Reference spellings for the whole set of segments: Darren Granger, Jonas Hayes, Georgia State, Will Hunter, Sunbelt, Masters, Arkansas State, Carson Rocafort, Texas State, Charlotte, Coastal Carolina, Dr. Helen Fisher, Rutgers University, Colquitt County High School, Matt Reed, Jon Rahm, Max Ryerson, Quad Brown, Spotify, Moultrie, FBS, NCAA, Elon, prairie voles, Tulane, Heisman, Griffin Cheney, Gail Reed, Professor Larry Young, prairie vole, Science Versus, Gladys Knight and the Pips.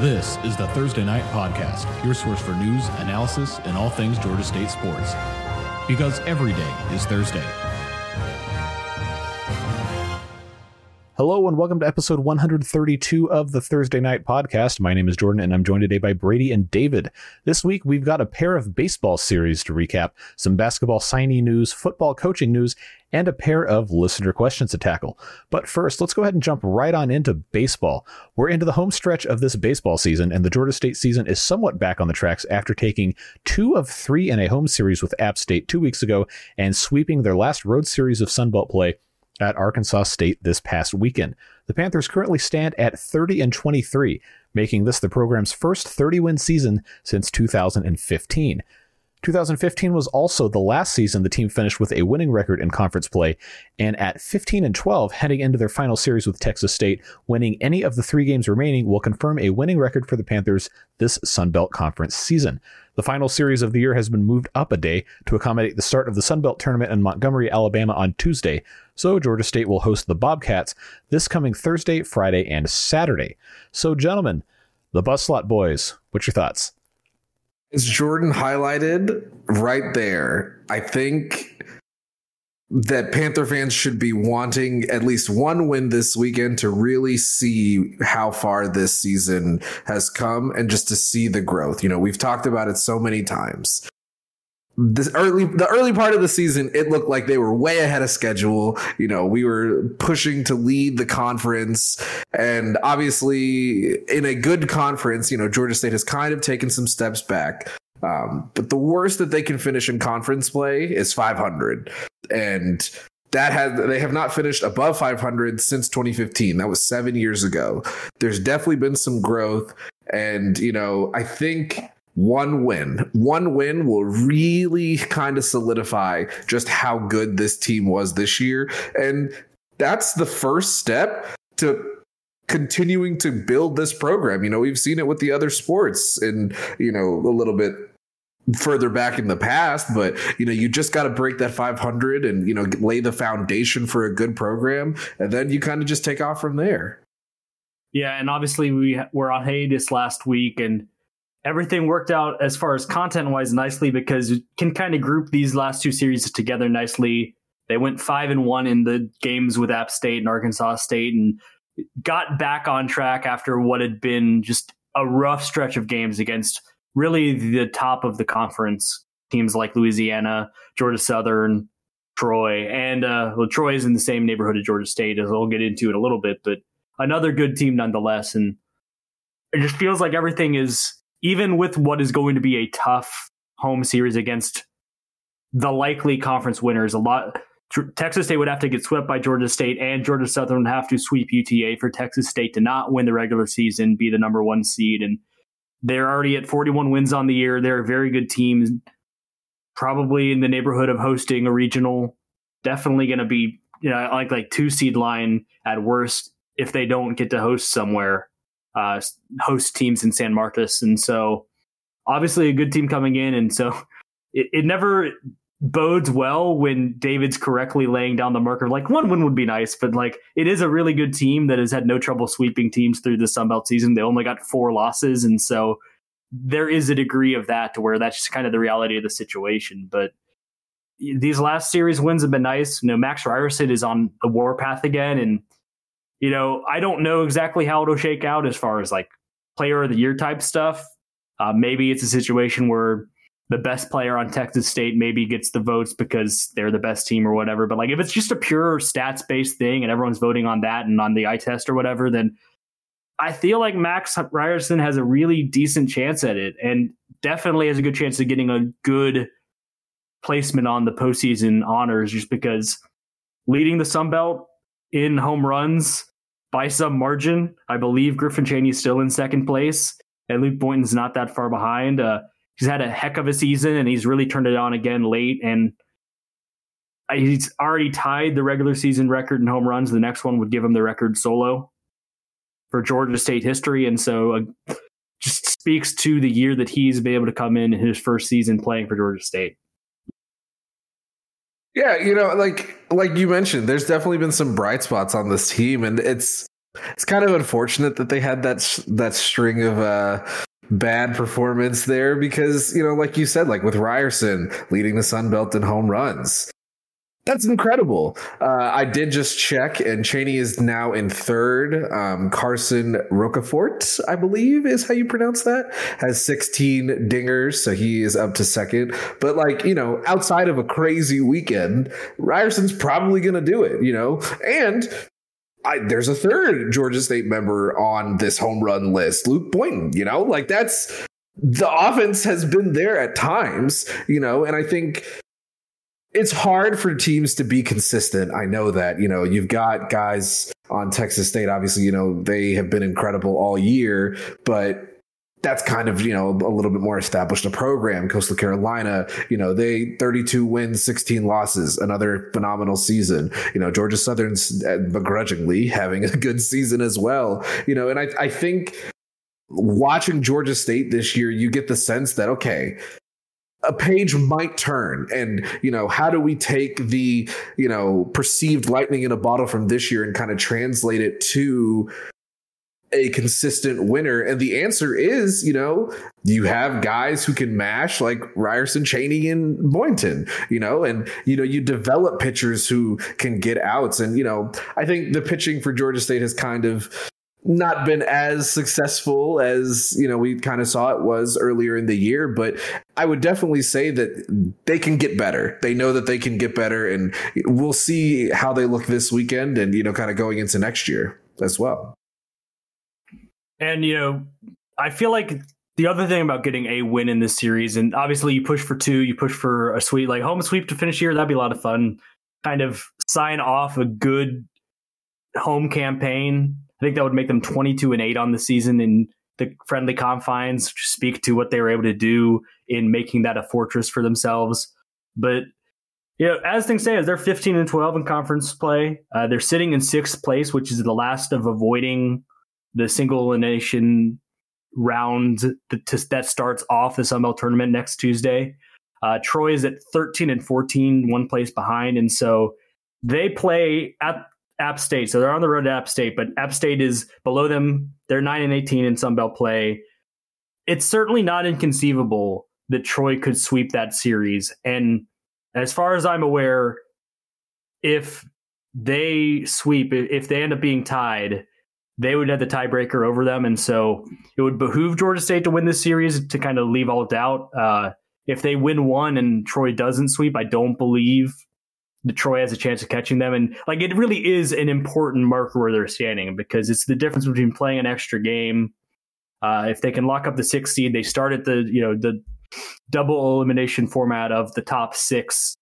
This is the Thursday Night Podcast, your source for news, analysis, and all things Georgia State sports. Because every day is Thursday. Hello and welcome to episode 132 of the Thursday Night Podcast. My name is Jordan and I'm joined today by Brady and David. This week we've got a pair of baseball series to recap, some basketball signing news, football coaching news, and a pair of listener questions to tackle. But first, let's go ahead and jump right on into baseball. We're into the home stretch of this baseball season, and the Georgia State season is somewhat back on the tracks after taking 2 of 3 in a home series with App State 2 weeks ago and sweeping their last road series of Sunbelt play at Arkansas State this past weekend. The Panthers currently stand at 30-23, making this the program's first 30-win season since 2015. 2015 was also the last season the team finished with a winning record in conference play, and at 15-12, heading into their final series with Texas State, winning any of the 3 games remaining will confirm a winning record for the Panthers this Sunbelt Conference season. The final series of the year has been moved up a day to accommodate the start of the Sunbelt Tournament in Montgomery, Alabama on Tuesday, so Georgia State will host the Bobcats this coming Thursday, Friday, and Saturday. So, gentlemen, the Bus Slot Boys, what's your thoughts? As Jordan highlighted right there, I think that Panther fans should be wanting at least one win this weekend to really see how far this season has come and just to see the growth. You know, we've talked about it so many times. The early part of the season, it looked like they were way ahead of schedule. You know, we were pushing to lead the conference, and obviously in a good conference, you know, Georgia State has kind of taken some steps back. But the worst that they can finish in conference play is 500, and they have not finished above 500 since 2015. That was 7 years ago. There's definitely been some growth, and you know, I think one win will really kind of solidify just how good this team was this year. And that's the first step to continuing to build this program. You know, we've seen it with the other sports and, you know, a little bit further back in the past, but, you know, you just got to break that 500 and, you know, lay the foundation for a good program. And then you kind of just take off from there. Yeah. And obviously we were on hiatus last week, and everything worked out as far as content-wise nicely because you can kind of group these last 2 series together nicely. They went 5-1 in the games with App State and Arkansas State and got back on track after what had been just a rough stretch of games against really the top of the conference teams like Louisiana, Georgia Southern, Troy, and well, Troy is in the same neighborhood of Georgia State, as we'll get into in a little bit, but another good team nonetheless. And it just feels like everything is, even with what is going to be a tough home series against the likely conference winners, Texas State would have to get swept by Georgia State, and Georgia Southern would have to sweep UTA for Texas State to not win the regular season, be the number 1 seed. And they're already at 41 wins on the year. They're a very good team, probably in the neighborhood of hosting a regional. Definitely going to be, you know, like 2 seed line at worst if they don't get to host somewhere. Host teams in San Marcos. And so obviously a good team coming in. And so it never bodes well when David's correctly laying down the marker. Like one win would be nice, but like it is a really good team that has had no trouble sweeping teams through the Sunbelt season. They only got 4 losses. And so there is a degree of that to where that's just kind of the reality of the situation. But these last series wins have been nice. You know, Max Ryerson is on the warpath again. And you know, I don't know exactly how it'll shake out as far as like player of the year type stuff. Maybe it's a situation where the best player on Texas State maybe gets the votes because they're the best team or whatever. But like if it's just a pure stats based thing and everyone's voting on that and on the eye test or whatever, then I feel like Max Ryerson has a really decent chance at it and definitely has a good chance of getting a good placement on the postseason honors just because leading the Sunbelt in home runs by some margin. I believe Griffin Cheney is still in second place, and Luke Boynton's not that far behind. He's had a heck of a season, and he's really turned it on again late, and he's already tied the regular season record in home runs. The next one would give him the record solo for Georgia State history, and so just speaks to the year that he's been able to come in his first season playing for Georgia State. Yeah, you know, like you mentioned, there's definitely been some bright spots on this team, and it's It's kind of unfortunate that they had that string of bad performance there because, you know, like you said, like with Ryerson leading the Sunbelt in home runs. That's incredible. I did just check, and Cheney is now in third. Carson Rocafort, I believe, is how you pronounce that, has 16 dingers, so he is up to second. But, like, you know, outside of a crazy weekend, Ryerson's probably going to do it, you know? And there's a third Georgia State member on this home run list, Luke Boynton, you know? Like, that's the offense has been there at times, you know? And I think it's hard for teams to be consistent. I know that, you know, you've got guys on Texas State. Obviously, you know, they have been incredible all year, but that's kind of, you know, a little bit more established a program. Coastal Carolina, you know, they 32 wins, 16 losses, another phenomenal season. You know, Georgia Southern's begrudgingly having a good season as well. You know, and I think watching Georgia State this year, you get the sense that, okay, a page might turn. And, you know, how do we take the, you know, perceived lightning in a bottle from this year and kind of translate it to a consistent winner? And the answer is, you know, you have guys who can mash like Ryerson, Cheney, and Boynton, you know, and, you know, you develop pitchers who can get outs. And, you know, I think the pitching for Georgia State has kind of not been as successful as, you know, we kind of saw it was earlier in the year, but I would definitely say that they can get better. They know that they can get better, and we'll see how they look this weekend and, you know, kind of going into next year as well. And, you know, I feel like the other thing about getting a win in this series, and obviously you push for two, you push for a sweep, like home sweep to finish the year. That'd be a lot of fun. Kind of sign off a good home campaign. I think that would make them 22-8 on the season in the friendly confines, which speak to what they were able to do in making that a fortress for themselves. But, you know, as things stand, they're 15-12 in conference play. They're sitting in sixth place, which is the last of avoiding the single elimination round that starts off the Sunbelt tournament next Tuesday. Troy is at 13-14, one place behind. And so they play at App State. So they're on the road to App State, but App State is below them. They're 9-18 in Sunbelt play. It's certainly not inconceivable that Troy could sweep that series. And as far as I'm aware, if they sweep, if they end up being tied, they would have the tiebreaker over them. And so it would behoove Georgia State to win this series to kind of leave all doubt. If they win one and Troy doesn't sweep, I don't believe Troy has a chance of catching them. And like, it really is an important marker where they're standing, because it's the difference between playing an extra game. If they can lock up the sixth seed, they start at the, you know, the double elimination format of the top six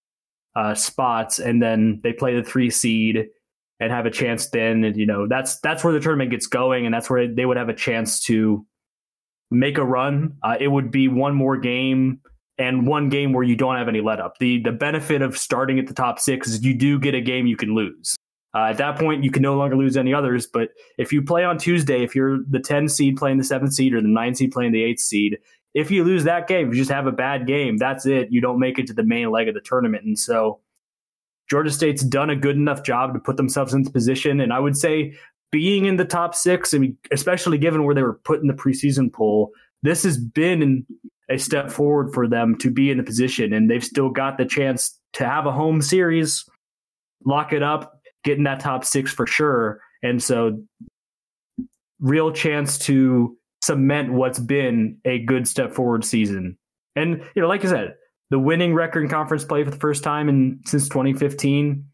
spots, and then they play the 3 seed and have a chance then. And, you know, that's where the tournament gets going, and that's where they would have a chance to make a run. It would be one more game, and one game where you don't have any let up. The benefit of starting at the top six is you do get a game you can lose. At that point, you can no longer lose any others. But if you play on Tuesday, if you're the 10 seed playing the 7th seed or the 9 seed playing the 8th seed, if you lose that game, you just have a bad game. That's it. You don't make it to the main leg of the tournament. And so Georgia State's done a good enough job to put themselves in the position. And I would say being in the top six, I mean, especially given where they were put in the preseason poll, this has been a step forward for them to be in the position, and they've still got the chance to have a home series, lock it up, get in that top six for sure. And so real chance to cement what's been a good step forward season. And, you know, like I said, the winning record in conference play for the first time since 2015,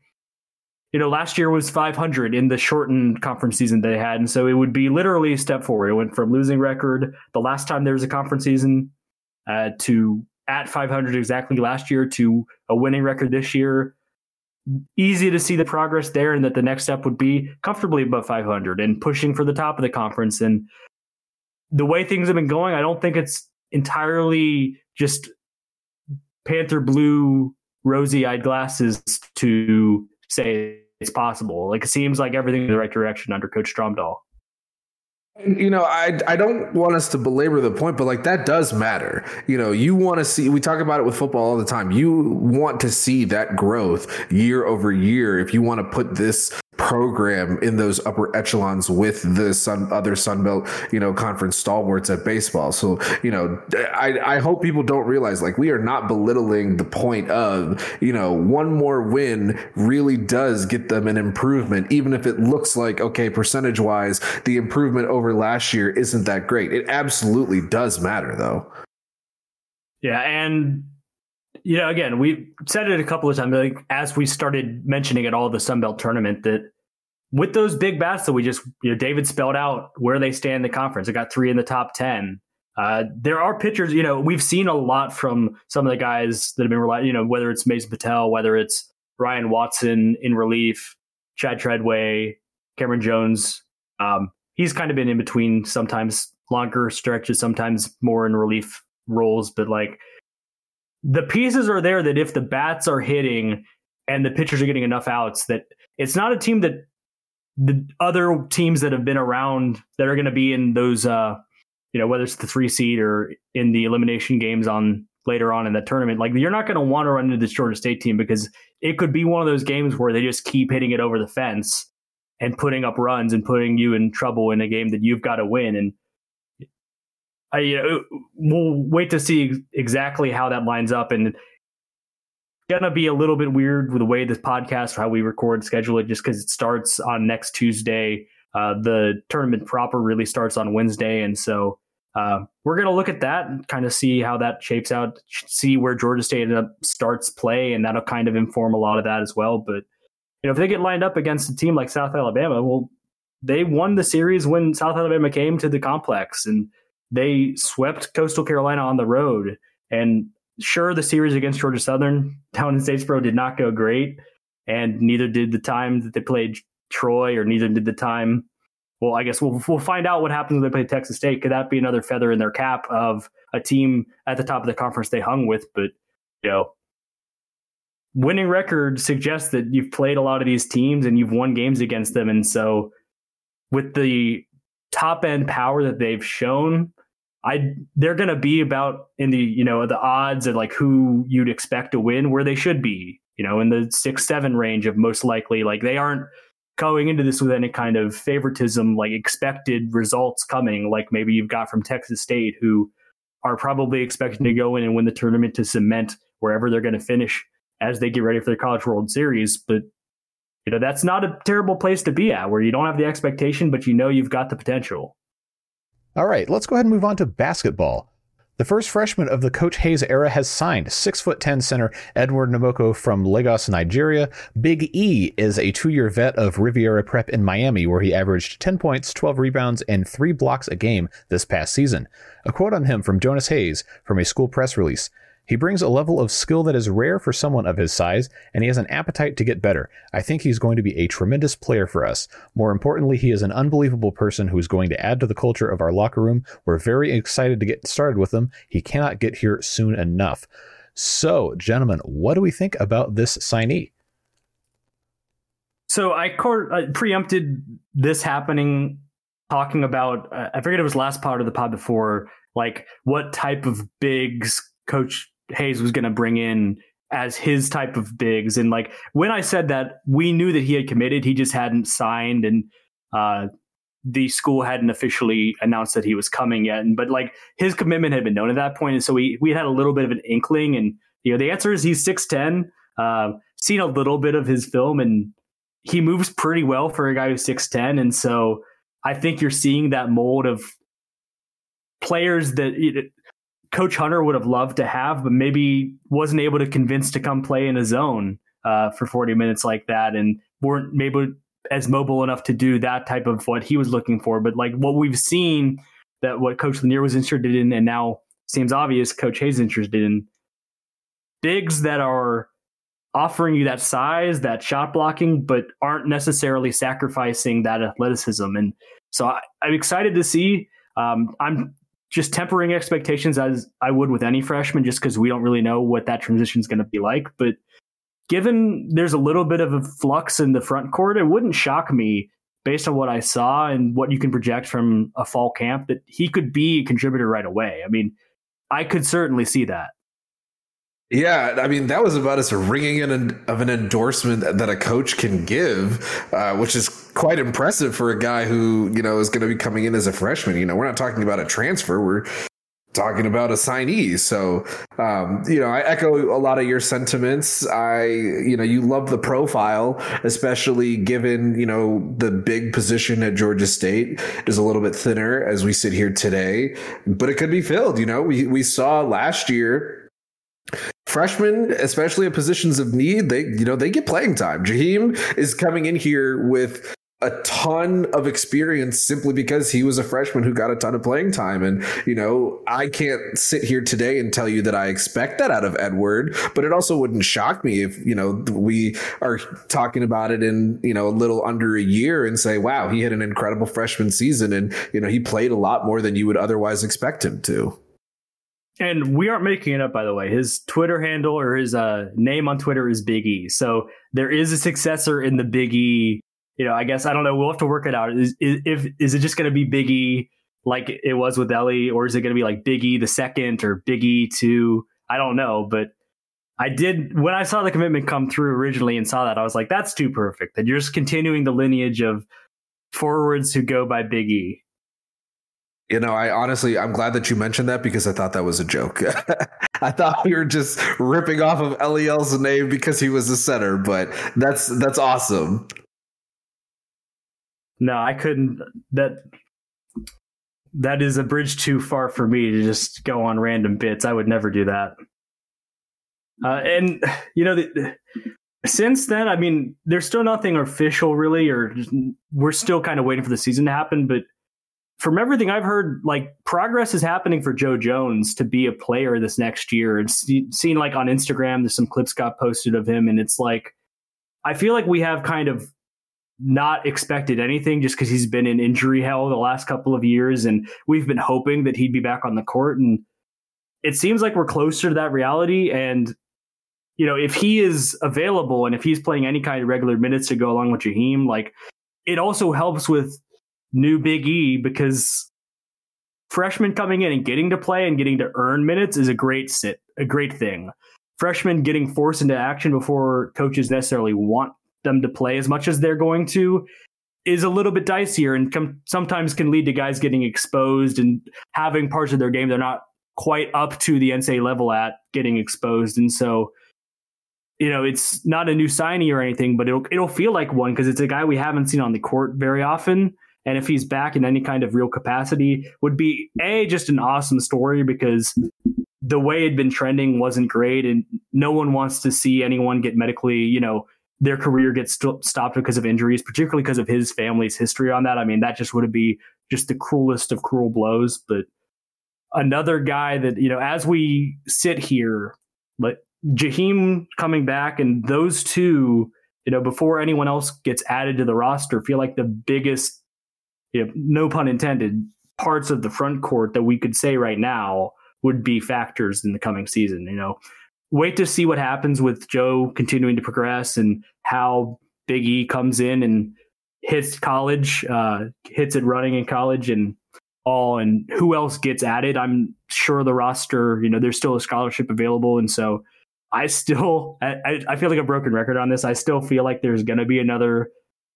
you know, last year was 500 in the shortened conference season they had. And so it would be literally a step forward. It went from losing record the last time there was a conference season to at 500 exactly last year to a winning record this year. Easy to see the progress there, and that the next step would be comfortably above 500 and pushing for the top of the conference. And the way things have been going, I don't think it's entirely just Panther blue, rosy-eyed glasses to say it's possible. Like, it seems like everything in the right direction under Coach Stromdahl. You know, I don't want us to belabor the point, but like, that does matter. You know, you want to see, we talk about it with football all the time. You want to see that growth year over year if you want to put this program in those upper echelons with the other Sunbelt, conference stalwarts at baseball. So, I hope people don't realize, like, we are not belittling the point of, one more win really does get them an improvement, even if it looks like, okay, percentage wise, the improvement over last year isn't that great. It absolutely does matter, though. Yeah. And, again, we said it a couple of times, like, as we started mentioning at all the Sunbelt tournament, that with those big bats that we just, David spelled out where they stand in the conference. They got 3 in the top 10. There are pitchers, we've seen a lot from some of the guys that have been relied, whether it's Mason Patel, whether it's Ryan Watson in relief, Chad Treadway, Cameron Jones. He's kind of been in between, sometimes longer stretches, sometimes more in relief roles, but like, the pieces are there that if the bats are hitting and the pitchers are getting enough outs, that it's not a team that the other teams that have been around that are going to be in those, whether it's the 3 seed or in the elimination games on later on in the tournament, like, you're not going to want to run into this Georgia State team, because it could be one of those games where they just keep hitting it over the fence and putting up runs and putting you in trouble in a game that you've got to win. And we'll wait to see exactly how that lines up, and it's gonna be a little bit weird with the way this podcast, or how we record, schedule it, just because it starts on next Tuesday. The tournament proper really starts on Wednesday, and so we're gonna look at that and kind of see how that shapes out, see where Georgia State starts play, and that'll kind of inform a lot of that as well. But if they get lined up against a team like South Alabama, well, they won the series when South Alabama came to the complex, and they swept Coastal Carolina on the road. And sure, the series against Georgia Southern down in Statesboro did not go great, and neither did the time that they played Troy, or neither did the time. Well, I guess we'll find out what happens when they play Texas State. Could that be another feather in their cap of a team at the top of the conference they hung with? But, winning record suggests that you've played a lot of these teams and you've won games against them. And so with the top end power that they've shown, they're going to be about in the, the odds of like who you'd expect to win, where they should be, in the 6-7 range of most likely. Like, they aren't going into this with any kind of favoritism, like expected results coming, like maybe you've got from Texas State, who are probably expecting to go in and win the tournament to cement wherever they're going to finish as they get ready for their College World Series. But that's not a terrible place to be at, where you don't have the expectation, but you've got the potential. All right, let's go ahead and move on to basketball. The first freshman of the Coach Hayes era has signed. 6'10" center Edward Namoko from Lagos, Nigeria. Big E is a 2-year vet of Riviera Prep in Miami, where he averaged 10 points, 12 rebounds, and 3 blocks a game this past season. A quote on him from Jonas Hayes from a school press release. He brings a level of skill that is rare for someone of his size, and he has an appetite to get better. I think he's going to be a tremendous player for us. More importantly, he is an unbelievable person who is going to add to the culture of our locker room. We're very excited to get started with him. He cannot get here soon enough. So, gentlemen, what do we think about this signee? So I preempted this happening, talking about, I forget it was last pod or the pod before, like what type of bigs Coach Hayes was going to bring in as his type of bigs. And like, when I said that, we knew that he had committed, he just hadn't signed, and the school hadn't officially announced that he was coming yet. But like, his commitment had been known at that point. And so we had a little bit of an inkling, and the answer is he's 6'10", seen a little bit of his film, and he moves pretty well for a guy who's 6'10". And so I think you're seeing that mold of players that Coach Hunter would have loved to have, but maybe wasn't able to convince to come play in a zone for 40 minutes like that, and weren't maybe as mobile enough to do that type of what he was looking for. But like, what we've seen, that what Coach Lanier was interested in, and now seems obvious Coach Hayes interested in, bigs that are offering you that size, that shot blocking, but aren't necessarily sacrificing that athleticism. And so I'm excited to see. I'm just tempering expectations as I would with any freshman, just because we don't really know what that transition is going to be like. But given there's a little bit of a flux in the front court, it wouldn't shock me, based on what I saw and what you can project from a fall camp, that he could be a contributor right away. I mean, I could certainly see that. Yeah, I mean, that was about as ringing of an endorsement that a coach can give, which is quite impressive for a guy who, you know, is going to be coming in as a freshman. You know, we're not talking about a transfer. We're talking about assignees. So, you know, I echo a lot of your sentiments. You love the profile, especially given, you know, the big position at Georgia State is a little bit thinner as we sit here today, but it could be filled. You know, we saw last year, freshmen, especially at positions of need, they get playing time. Jaheim is coming in here with a ton of experience simply because he was a freshman who got a ton of playing time. And, you know, I can't sit here today and tell you that I expect that out of Edward, but it also wouldn't shock me if, you know, we are talking about it in, you know, a little under a year and say, wow, he had an incredible freshman season and, you know, he played a lot more than you would otherwise expect him to. And we aren't making it up, by the way. His Twitter handle or his name on Twitter is Big E. So there is a successor in the Big E. You know, I guess, I don't know. We'll have to work it out. Is it just going to be Big E like it was with Ellie? Or is it going to be like Big E the second or Big E 2? I don't know. But I did, when I saw the commitment come through originally and saw that, I was like, that's too perfect. That you're just continuing the lineage of forwards who go by Big E. You know, I'm glad that you mentioned that because I thought that was a joke. I thought we were just ripping off of Eliel's name because he was the center, but that's awesome. No, I couldn't. That is a bridge too far for me to just go on random bits. I would never do that. And, you know, since then, I mean, there's still nothing official really, or we're still kind of waiting for the season to happen, but from everything I've heard, like progress is happening for Joe Jones to be a player this next year. And seen like on Instagram, there's some clips got posted of him. And it's like, I feel like we have kind of not expected anything just because he's been in injury hell the last couple of years. And we've been hoping that he'd be back on the court. And it seems like we're closer to that reality. And, you know, if he is available and if he's playing any kind of regular minutes to go along with Jaheim, like it also helps with new Big E, because freshmen coming in and getting to play and getting to earn minutes is a great thing. Freshmen getting forced into action before coaches necessarily want them to play as much as they're going to is a little bit dicier and sometimes can lead to guys getting exposed and having parts of their game they're not quite up to the NCAA level at getting exposed. And so, you know, it's not a new signee or anything, but it'll feel like one because it's a guy we haven't seen on the court very often. And if he's back in any kind of real capacity, would be just an awesome story because the way it'd been trending wasn't great. And no one wants to see anyone get medically, you know, their career gets stopped because of injuries, particularly because of his family's history on that. I mean, that just would be just the cruelest of cruel blows. But another guy that, you know, as we sit here, like Jaheim coming back and those two, you know, before anyone else gets added to the roster, feel like the biggest, you know, no pun intended, parts of the front court that we could say right now would be factors in the coming season. You know, wait to see what happens with Joe continuing to progress and how Big E comes in and hits college, hits it running in college and all, and who else gets added. I'm sure the roster, you know, there's still a scholarship available. And so I feel like a broken record on this. I still feel like there's going to be another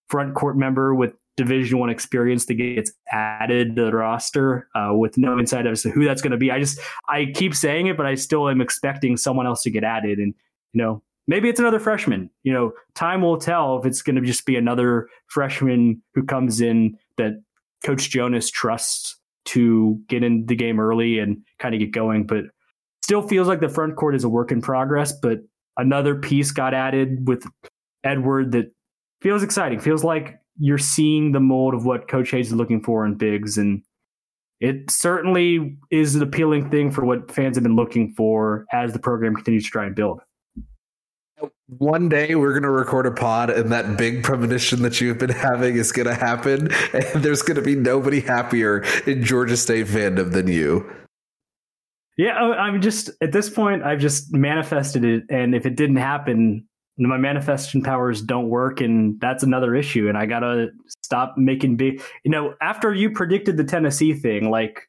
front court member with Division I experience that gets added to the roster with no insight as to who that's going to be. I keep saying it, but I still am expecting someone else to get added. And, you know, maybe it's another freshman. You know, time will tell if it's going to just be another freshman who comes in that Coach Jonas trusts to get in the game early and kind of get going. But still feels like the front court is a work in progress, but another piece got added with Edward that feels exciting, feels like you're seeing the mold of what Coach Hayes is looking for in bigs. And it certainly is an appealing thing for what fans have been looking for as the program continues to try and build. One day we're going to record a pod and that big premonition that you've been having is going to happen. And there's going to be nobody happier in Georgia State fandom than you. Yeah. I'm just, at this point, I've just manifested it. And if it didn't happen, my manifestation powers don't work, and that's another issue. And I got to stop making big, you know, after you predicted the Tennessee thing, like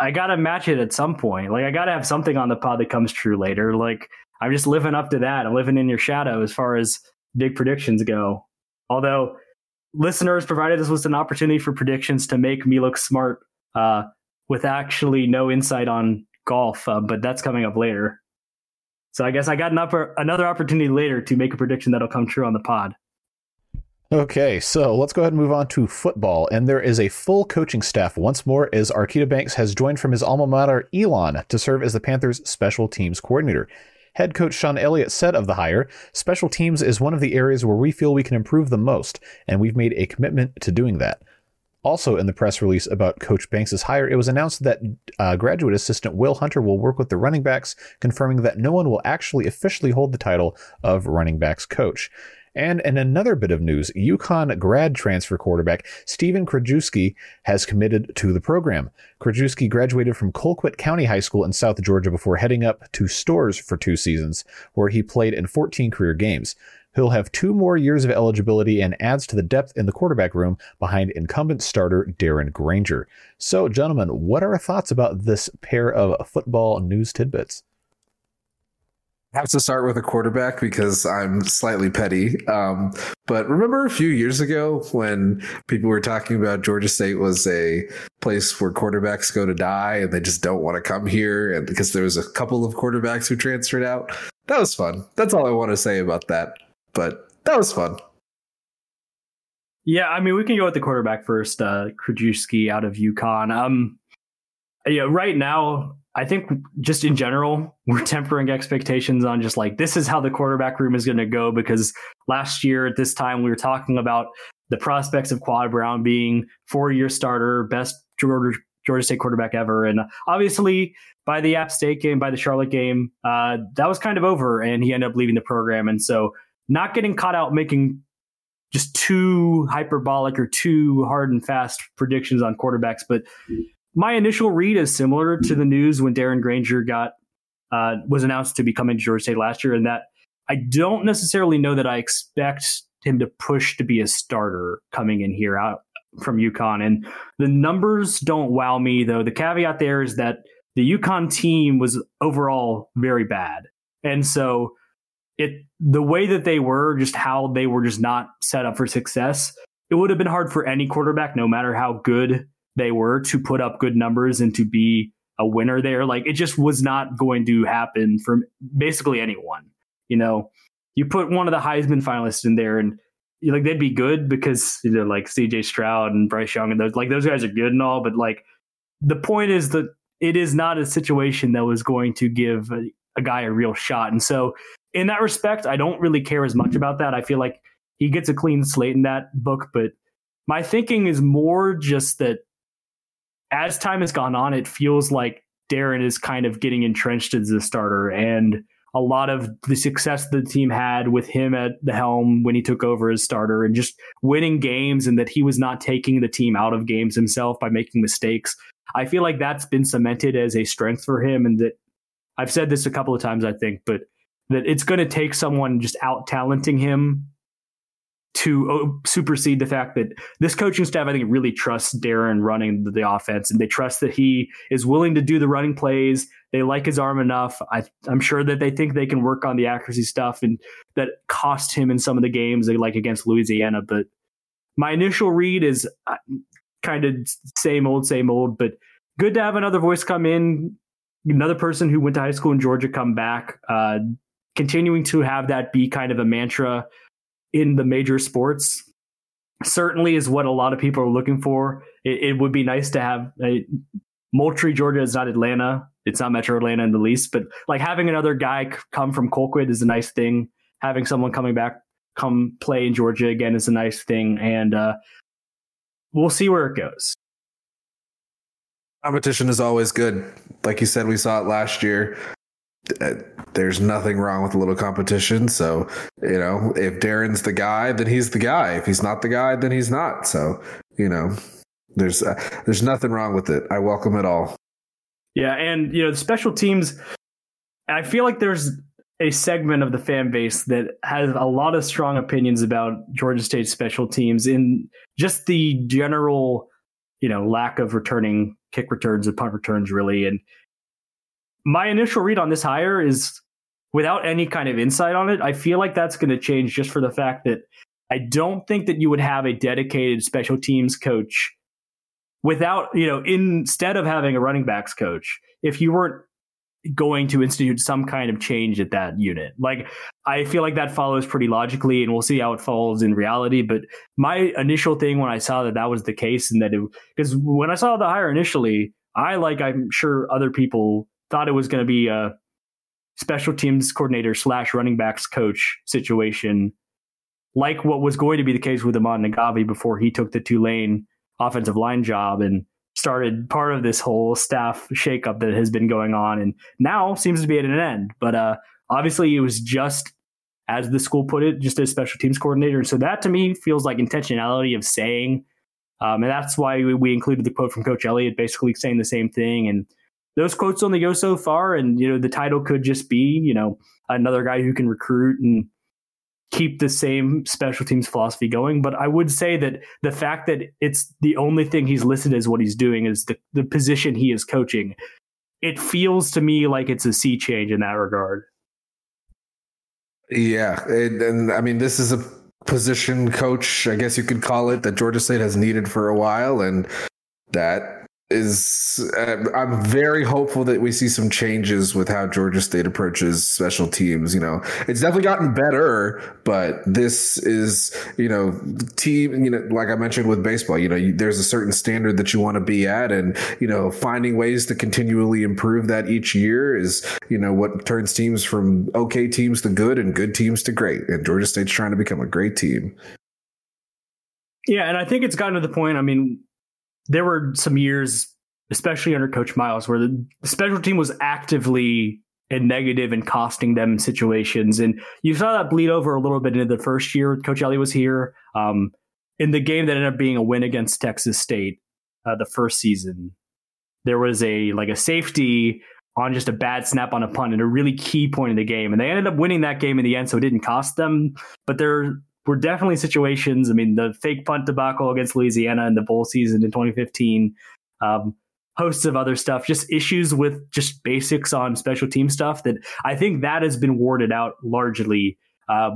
I gotta match it at some point. Like, I gotta have something on the pod that comes true later. Like, I'm just living up to that. I'm living in your shadow as far as big predictions go. Although listeners provided this was an opportunity for predictions to make me look smart with actually no insight on golf, but that's coming up later. So I guess I got another opportunity later to make a prediction that'll come true on the pod. Okay, so let's go ahead and move on to football. And there is a full coaching staff once more as Arkeeta Banks has joined from his alma mater, Elon, to serve as the Panthers' special teams coordinator. Head coach Sean Elliott said of the hire, "Special teams is one of the areas where we feel we can improve the most, and we've made a commitment to doing that." Also in the press release about Coach Banks' hire, it was announced that graduate assistant Will Hunter will work with the running backs, confirming that no one will actually officially hold the title of running backs coach. And in another bit of news, UConn grad transfer quarterback Steven Krajewski has committed to the program. Krajewski graduated from Colquitt County High School in South Georgia before heading up to Storrs for 2 seasons, where he played in 14 career games. He'll have 2 more years of eligibility and adds to the depth in the quarterback room behind incumbent starter Darren Granger. So, gentlemen, what are our thoughts about this pair of football news tidbits? I have to start with a quarterback because I'm slightly petty. But remember a few years ago when people were talking about Georgia State was a place where quarterbacks go to die and they just don't want to come here, and because there was a couple of quarterbacks who transferred out? That was fun. That's all I want to say about that. But that was fun. Yeah, I mean, we can go with the quarterback first, Krajewski out of UConn. Right now, I think just in general, we're tempering expectations on just like, this is how the quarterback room is going to go, because last year at this time, we were talking about the prospects of Quad Brown being 4-year starter, best Georgia State quarterback ever. And obviously by the App State game, by the Charlotte game, that was kind of over and he ended up leaving the program. And so not getting caught out making just too hyperbolic or too hard and fast predictions on quarterbacks, but my initial read is similar to the news when Darren Granger was announced to be coming to Georgia State last year, and that I don't necessarily know that I expect him to push to be a starter coming in here out from UConn. And the numbers don't wow me, though. The caveat there is that the UConn team was overall very bad. And so the way that they were, just how they were just not set up for success, it would have been hard for any quarterback, no matter how good they were, to put up good numbers and to be a winner there. Like, it just was not going to happen for basically anyone. You know, you put one of the Heisman finalists in there and you're like, they'd be good because, you know, like CJ Stroud and Bryce Young and those guys are good and all, but like the point is that it is not a situation that was going to give a guy a real shot. And so in that respect, I don't really care as much about that. I feel like he gets a clean slate in that book, but my thinking is more just that as time has gone on, it feels like Darren is kind of getting entrenched as a starter, and a lot of the success the team had with him at the helm when he took over as starter and just winning games, and that he was not taking the team out of games himself by making mistakes. I feel like that's been cemented as a strength for him, and that I've said this a couple of times, I think, but that it's going to take someone just out talenting him to supersede the fact that this coaching staff, I think, really trusts Darren running the offense, and they trust that he is willing to do the running plays. They like his arm enough. I'm sure that they think they can work on the accuracy stuff, and that cost him in some of the games, they like against Louisiana. But my initial read is kind of same old, but good to have another voice come in, another person who went to high school in Georgia come back, continuing to have that be kind of a mantra in the major sports certainly is what a lot of people are looking for. It would be nice to have Moultrie, Georgia is not Atlanta. It's not Metro Atlanta in the least, but like having another guy come from Colquitt is a nice thing. Having someone coming back, come play in Georgia again is a nice thing. And we'll see where it goes. Competition is always good. Like you said, we saw it last year. There's nothing wrong with a little competition. So, you know, if Darren's the guy, then he's the guy. If he's not the guy, then he's not. So, you know, there's nothing wrong with it. I welcome it all. Yeah. And, you know, the special teams, I feel like there's a segment of the fan base that has a lot of strong opinions about Georgia State's special teams in just the general you know, lack of returning kick returns and punt returns, really. And my initial read on this hire is, without any kind of insight on it, I feel like that's going to change just for the fact that I don't think that you would have a dedicated special teams coach without, you know, instead of having a running backs coach, if you weren't going to institute some kind of change at that unit. Like, I feel like that follows pretty logically, and we'll see how it falls in reality. But my initial thing when I saw that that was the case, and that it, because when I saw the hire initially, I'm sure other people thought it was going to be a special teams coordinator / running backs coach situation, like what was going to be the case with Amon Nagavi before he took the Tulane offensive line job and started part of this whole staff shakeup that has been going on and now seems to be at an end. But obviously it was just, as the school put it, just a special teams coordinator. And so that to me feels like intentionality of saying, and that's why we included the quote from Coach Elliott basically saying the same thing. And those quotes only go so far. And, you know, the title could just be, you know, another guy who can recruit and keep the same special teams philosophy going. But I would say that the fact that it's the only thing he's listed as what he's doing is the position he is coaching, it feels to me like it's a sea change in that regard. Yeah. And I mean, this is a position coach, I guess you could call it, that Georgia State has needed for a while. And that is, I'm very hopeful that we see some changes with how Georgia State approaches special teams. You know, it's definitely gotten better, but this is, you know, team, you know, like I mentioned with baseball, you know, there's a certain standard that you want to be at, and, you know, finding ways to continually improve that each year is, you know, what turns teams from okay teams to good and good teams to great. And Georgia State's trying to become a great team. Yeah. And I think it's gotten to the point, I mean, there were some years, especially under Coach Miles, where the special team was actively and negative and costing them situations. And you saw that bleed over a little bit into the first year Coach Elliott was here, in the game that ended up being a win against Texas State. The first season, there was a safety on just a bad snap on a punt at a really key point in the game. And they ended up winning that game in the end, so it didn't cost them. But there were definitely situations. I mean, the fake punt debacle against Louisiana in the bowl season in 2015, hosts of other stuff, just issues with just basics on special team stuff that I think that has been warded out largely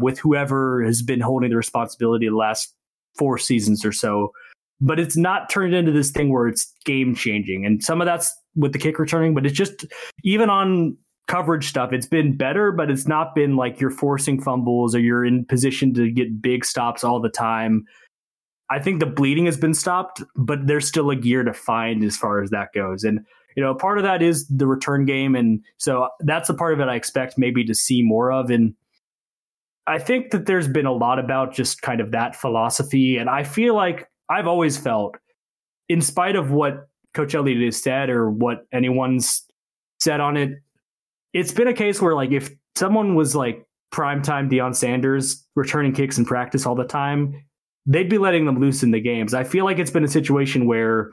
with whoever has been holding the responsibility the last four seasons or so. But it's not turned into this thing where it's game changing. And some of that's with the kick returning, but it's just, even on coverage stuff, it's been better, but it's not been like you're forcing fumbles or you're in position to get big stops all the time. I think the bleeding has been stopped, but there's still a gear to find as far as that goes. And, you know, part of that is the return game. And so that's the part of it I expect maybe to see more of. And I think that there's been a lot about just kind of that philosophy. And I feel like I've always felt, in spite of what Coach Elliott has said or what anyone's said on it, it's been a case where, like, if someone was like primetime Deion Sanders returning kicks in practice all the time, they'd be letting them loose in the games. I feel like it's been a situation where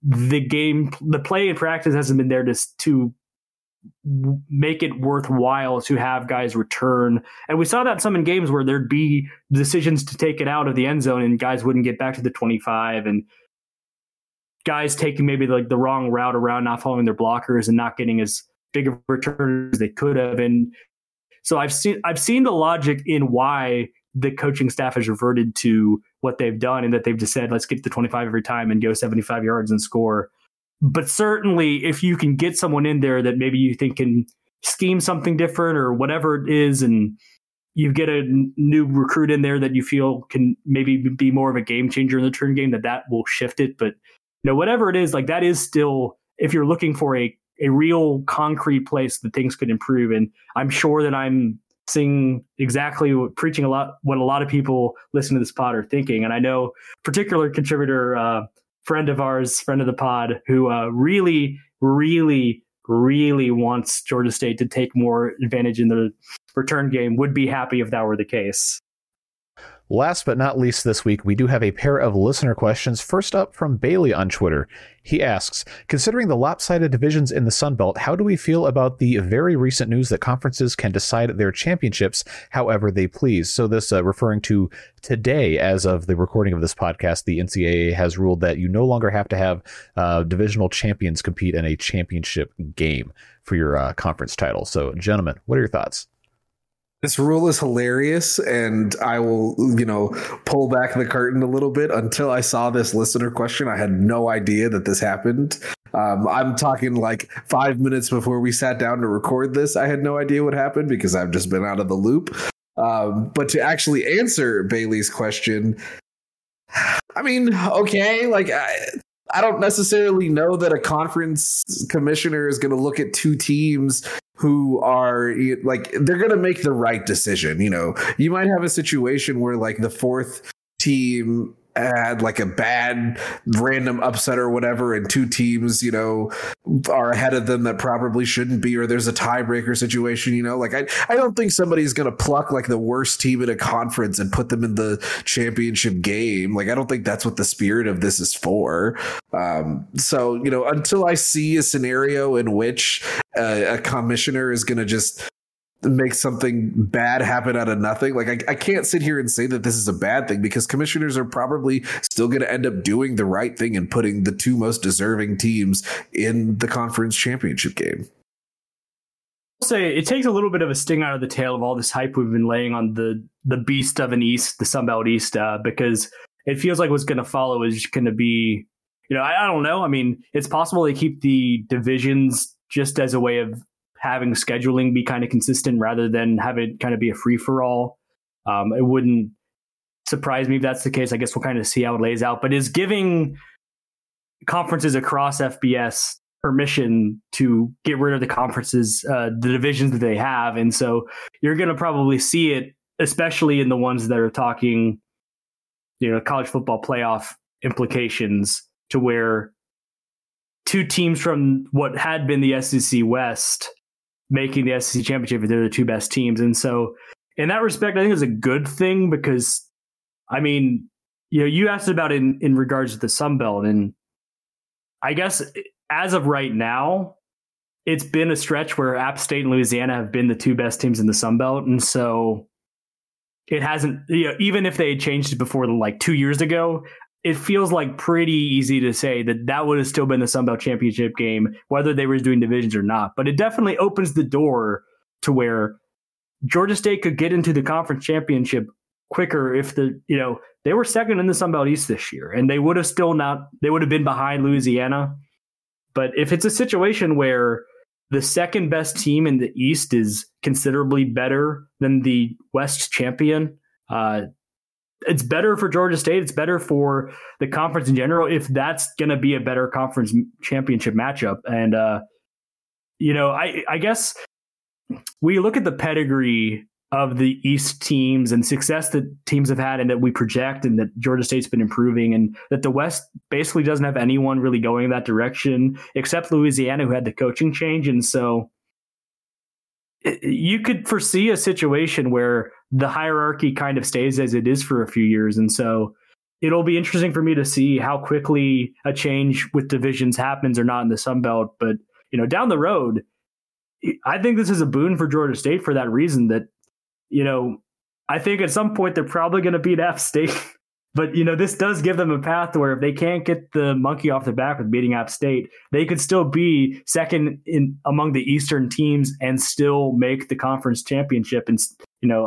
the play in practice hasn't been there to make it worthwhile to have guys return. And we saw that some in games where there'd be decisions to take it out of the end zone and guys wouldn't get back to the 25, and guys taking maybe like the wrong route around, not following their blockers and not getting as big of return as they could have. And so I've seen the logic in why the coaching staff has reverted to what they've done, and that they've just said, let's get to 25 every time and go 75 yards and score. But certainly if you can get someone in there that maybe you think can scheme something different or whatever it is, and you get a new recruit in there that you feel can maybe be more of a game changer in the turn game, that will shift it. But, you know, whatever it is, like, that is still, if you're looking for a real concrete place that things could improve. And I'm sure that I'm seeing exactly preaching a lot, what a lot of people listening to this pod are thinking. And I know particular contributor, friend of ours, friend of the pod, who really, really, really wants Georgia State to take more advantage in the return game, would be happy if that were the case. Last but not least this week, we do have a pair of listener questions. First up from Bailey on Twitter. He asks, considering the lopsided divisions in the Sunbelt, how do we feel about the very recent news that conferences can decide their championships however they please? So this referring to today, as of the recording of this podcast, the NCAA has ruled that you no longer have to have divisional champions compete in a championship game for your conference title. So gentlemen, what are your thoughts? This rule is hilarious, and I will, pull back the curtain a little bit. Until I saw this listener question, I had no idea that this happened. I'm talking like 5 minutes before we sat down to record this. I had no idea what happened because I've just been out of the loop. But to actually answer Bailey's question, I mean, okay, like I don't necessarily know that a conference commissioner is going to look at two teams who are like, they're going to make the right decision. You might have a situation where like the fourth team had like a bad random upset or whatever, and two teams, are ahead of them that probably shouldn't be, or there's a tiebreaker situation, like I don't think somebody's going to pluck like the worst team in a conference and put them in the championship game. Like, I don't think that's what the spirit of this is for. So, until I see a scenario in which a commissioner is going to just make something bad happen out of nothing. Like I can't sit here and say that this is a bad thing, because commissioners are probably still going to end up doing the right thing and putting the two most deserving teams in the conference championship game. I'll say it takes a little bit of a sting out of the tail of all this hype we've been laying on the beast of an East, the Sunbelt East, because it feels like what's going to follow is going to be, I don't know. I mean, it's possible they keep the divisions just as a way of having scheduling be kind of consistent rather than have it kind of be a free-for-all. It wouldn't surprise me if that's the case. I guess we'll kind of see how it lays out, but is giving conferences across FBS permission to get rid of the conferences, the divisions that they have. And so you're going to probably see it, especially in the ones that are talking, college football playoff implications, to where two teams from what had been the SEC West making the SEC championship, if they're the two best teams. And so in that respect, I think it's a good thing, because I mean, you asked about in regards to the Sun Belt, and I guess as of right now, it's been a stretch where App State and Louisiana have been the two best teams in the Sun Belt. And so it hasn't, even if they had changed it before like 2 years ago, it feels like pretty easy to say that would have still been the Sunbelt Championship game, whether they were doing divisions or not. But it definitely opens the door to where Georgia State could get into the conference championship quicker if they were second in the Sunbelt East this year, and they would have still not, they would have been behind Louisiana. But if it's a situation where the second best team in the East is considerably better than the West champion, it's better for Georgia State. It's better for the conference in general if that's going to be a better conference championship matchup. And, I guess we look at the pedigree of the East teams and success that teams have had and that we project and that Georgia State's been improving, and that the West basically doesn't have anyone really going in that direction except Louisiana, who had the coaching change. And so you could foresee a situation where the hierarchy kind of stays as it is for a few years. And so it'll be interesting for me to see how quickly a change with divisions happens or not in the Sun Belt. But, down the road, I think this is a boon for Georgia State for that reason that, I think at some point they're probably going to beat App State. But, this does give them a path where if they can't get the monkey off the back with beating App State, they could still be second in among the Eastern teams and still make the conference championship. And,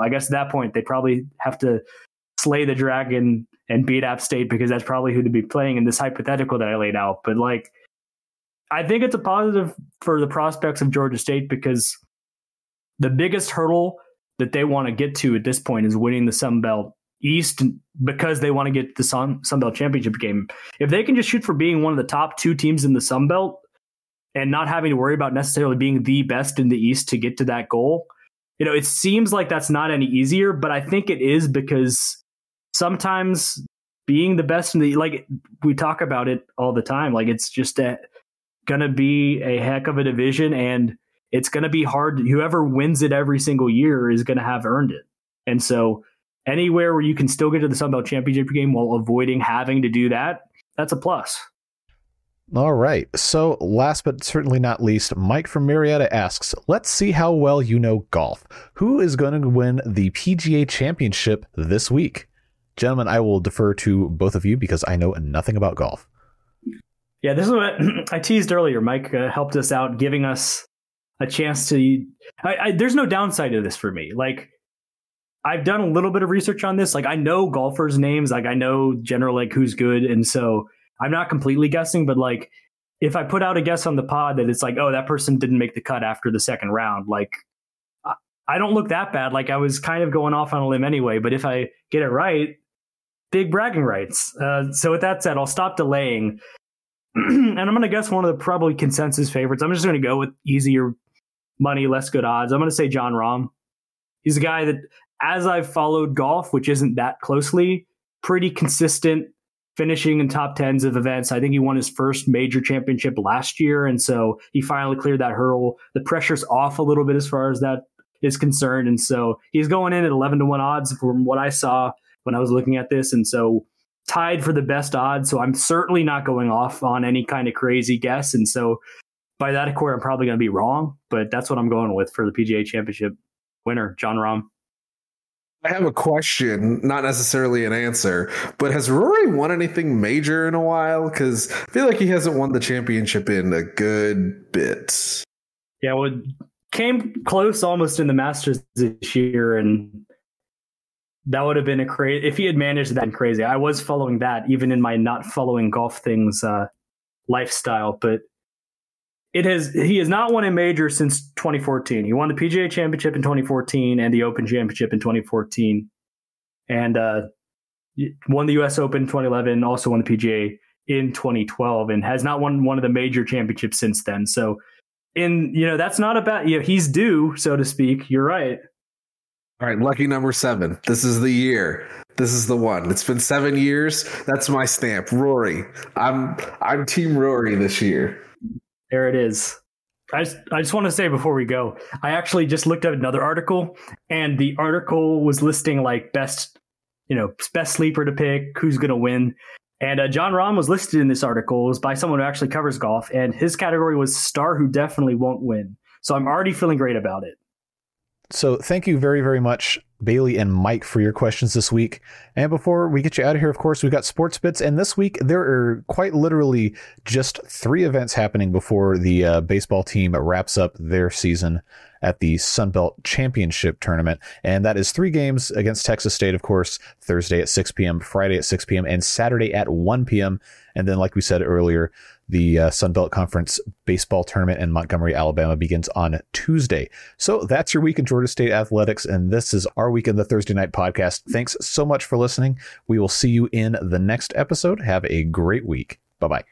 I guess at that point, they probably have to slay the dragon and beat App State, because that's probably who they'd be playing in this hypothetical that I laid out. But, I think it's a positive for the prospects of Georgia State, because the biggest hurdle that they want to get to at this point is winning the Sun Belt East, because they want to get the Sunbelt Championship game. If they can just shoot for being one of the top two teams in the Sunbelt and not having to worry about necessarily being the best in the East to get to that goal, it seems like that's not any easier, but I think it is, because sometimes being the best in the, like we talk about it all the time, like it's just going to be a heck of a division, and it's going to be hard. Whoever wins it every single year is going to have earned it. And so anywhere where you can still get to the Sunbelt Championship game while avoiding having to do that, that's a plus. All right. So last but certainly not least, Mike from Marietta asks, let's see how well you know golf. Who is going to win the PGA Championship this week? Gentlemen, I will defer to both of you because I know nothing about golf. Yeah, this is what I teased earlier. Mike helped us out, giving us a chance to... there's no downside to this for me. Like, I've done a little bit of research on this. Like, I know golfers' names. Like, I know general, like, who's good. And so... I'm not completely guessing, but like if I put out a guess on the pod that it's like, oh, that person didn't make the cut after the second round, like I don't look that bad. Like I was kind of going off on a limb anyway, but if I get it right, big bragging rights. So with that said, I'll stop delaying and I'm going to guess one of the probably consensus favorites. I'm just going to go with easier money, less good odds. I'm going to say Jon Rahm. He's a guy that, as I've followed golf, which isn't that closely, pretty consistent, finishing in top tens of events. I think he won his first major championship last year. And so he finally cleared that hurdle. The pressure's off a little bit as far as that is concerned. And so he's going in at 11-1 odds from what I saw when I was looking at this. And so tied for the best odds. So I'm certainly not going off on any kind of crazy guess. And so by that accord, I'm probably going to be wrong, but that's what I'm going with for the PGA Championship winner, Jon Rahm. I have a question, not necessarily an answer, but has Rory won anything major in a while? Because I feel like he hasn't won the championship in a good bit. Yeah, well, came close almost in the Masters this year, and that would have been a crazy... If he had managed that, crazy. I was following that, even in my not following golf things lifestyle, but he has not won a major since 2014. He won the PGA Championship in 2014 and the Open Championship in 2014, and won the U.S. Open in 2011. Also won the PGA in 2012, and has not won one of the major championships since then. So, that's not a bad. He's due, so to speak. You're right. All right, lucky number 7. This is the year. This is the one. It's been 7 years. That's my stamp, Rory. I'm Team Rory this year. There it is. I just want to say before we go, I actually just looked up another article, and the article was listing like best sleeper to pick, who's going to win. And Jon Rahm was listed in this article. It was by someone who actually covers golf, and his category was star who definitely won't win. So I'm already feeling great about it. So thank you very, very much, Bailey and Mike, for your questions this week. And before we get you out of here, of course, we've got sports bits. And this week, there are quite literally just 3 events happening before the baseball team wraps up their season at the Sunbelt Championship Tournament. And that is 3 games against Texas State, of course, Thursday at 6 p.m., Friday at 6 p.m., and Saturday at 1 p.m. And then, like we said earlier, the Sunbelt Conference baseball tournament in Montgomery, Alabama begins on Tuesday. So that's your week in Georgia State athletics, and this is our week in the Thursday Night Podcast. Thanks so much for listening. We will see you in the next episode. Have a great week. Bye-bye.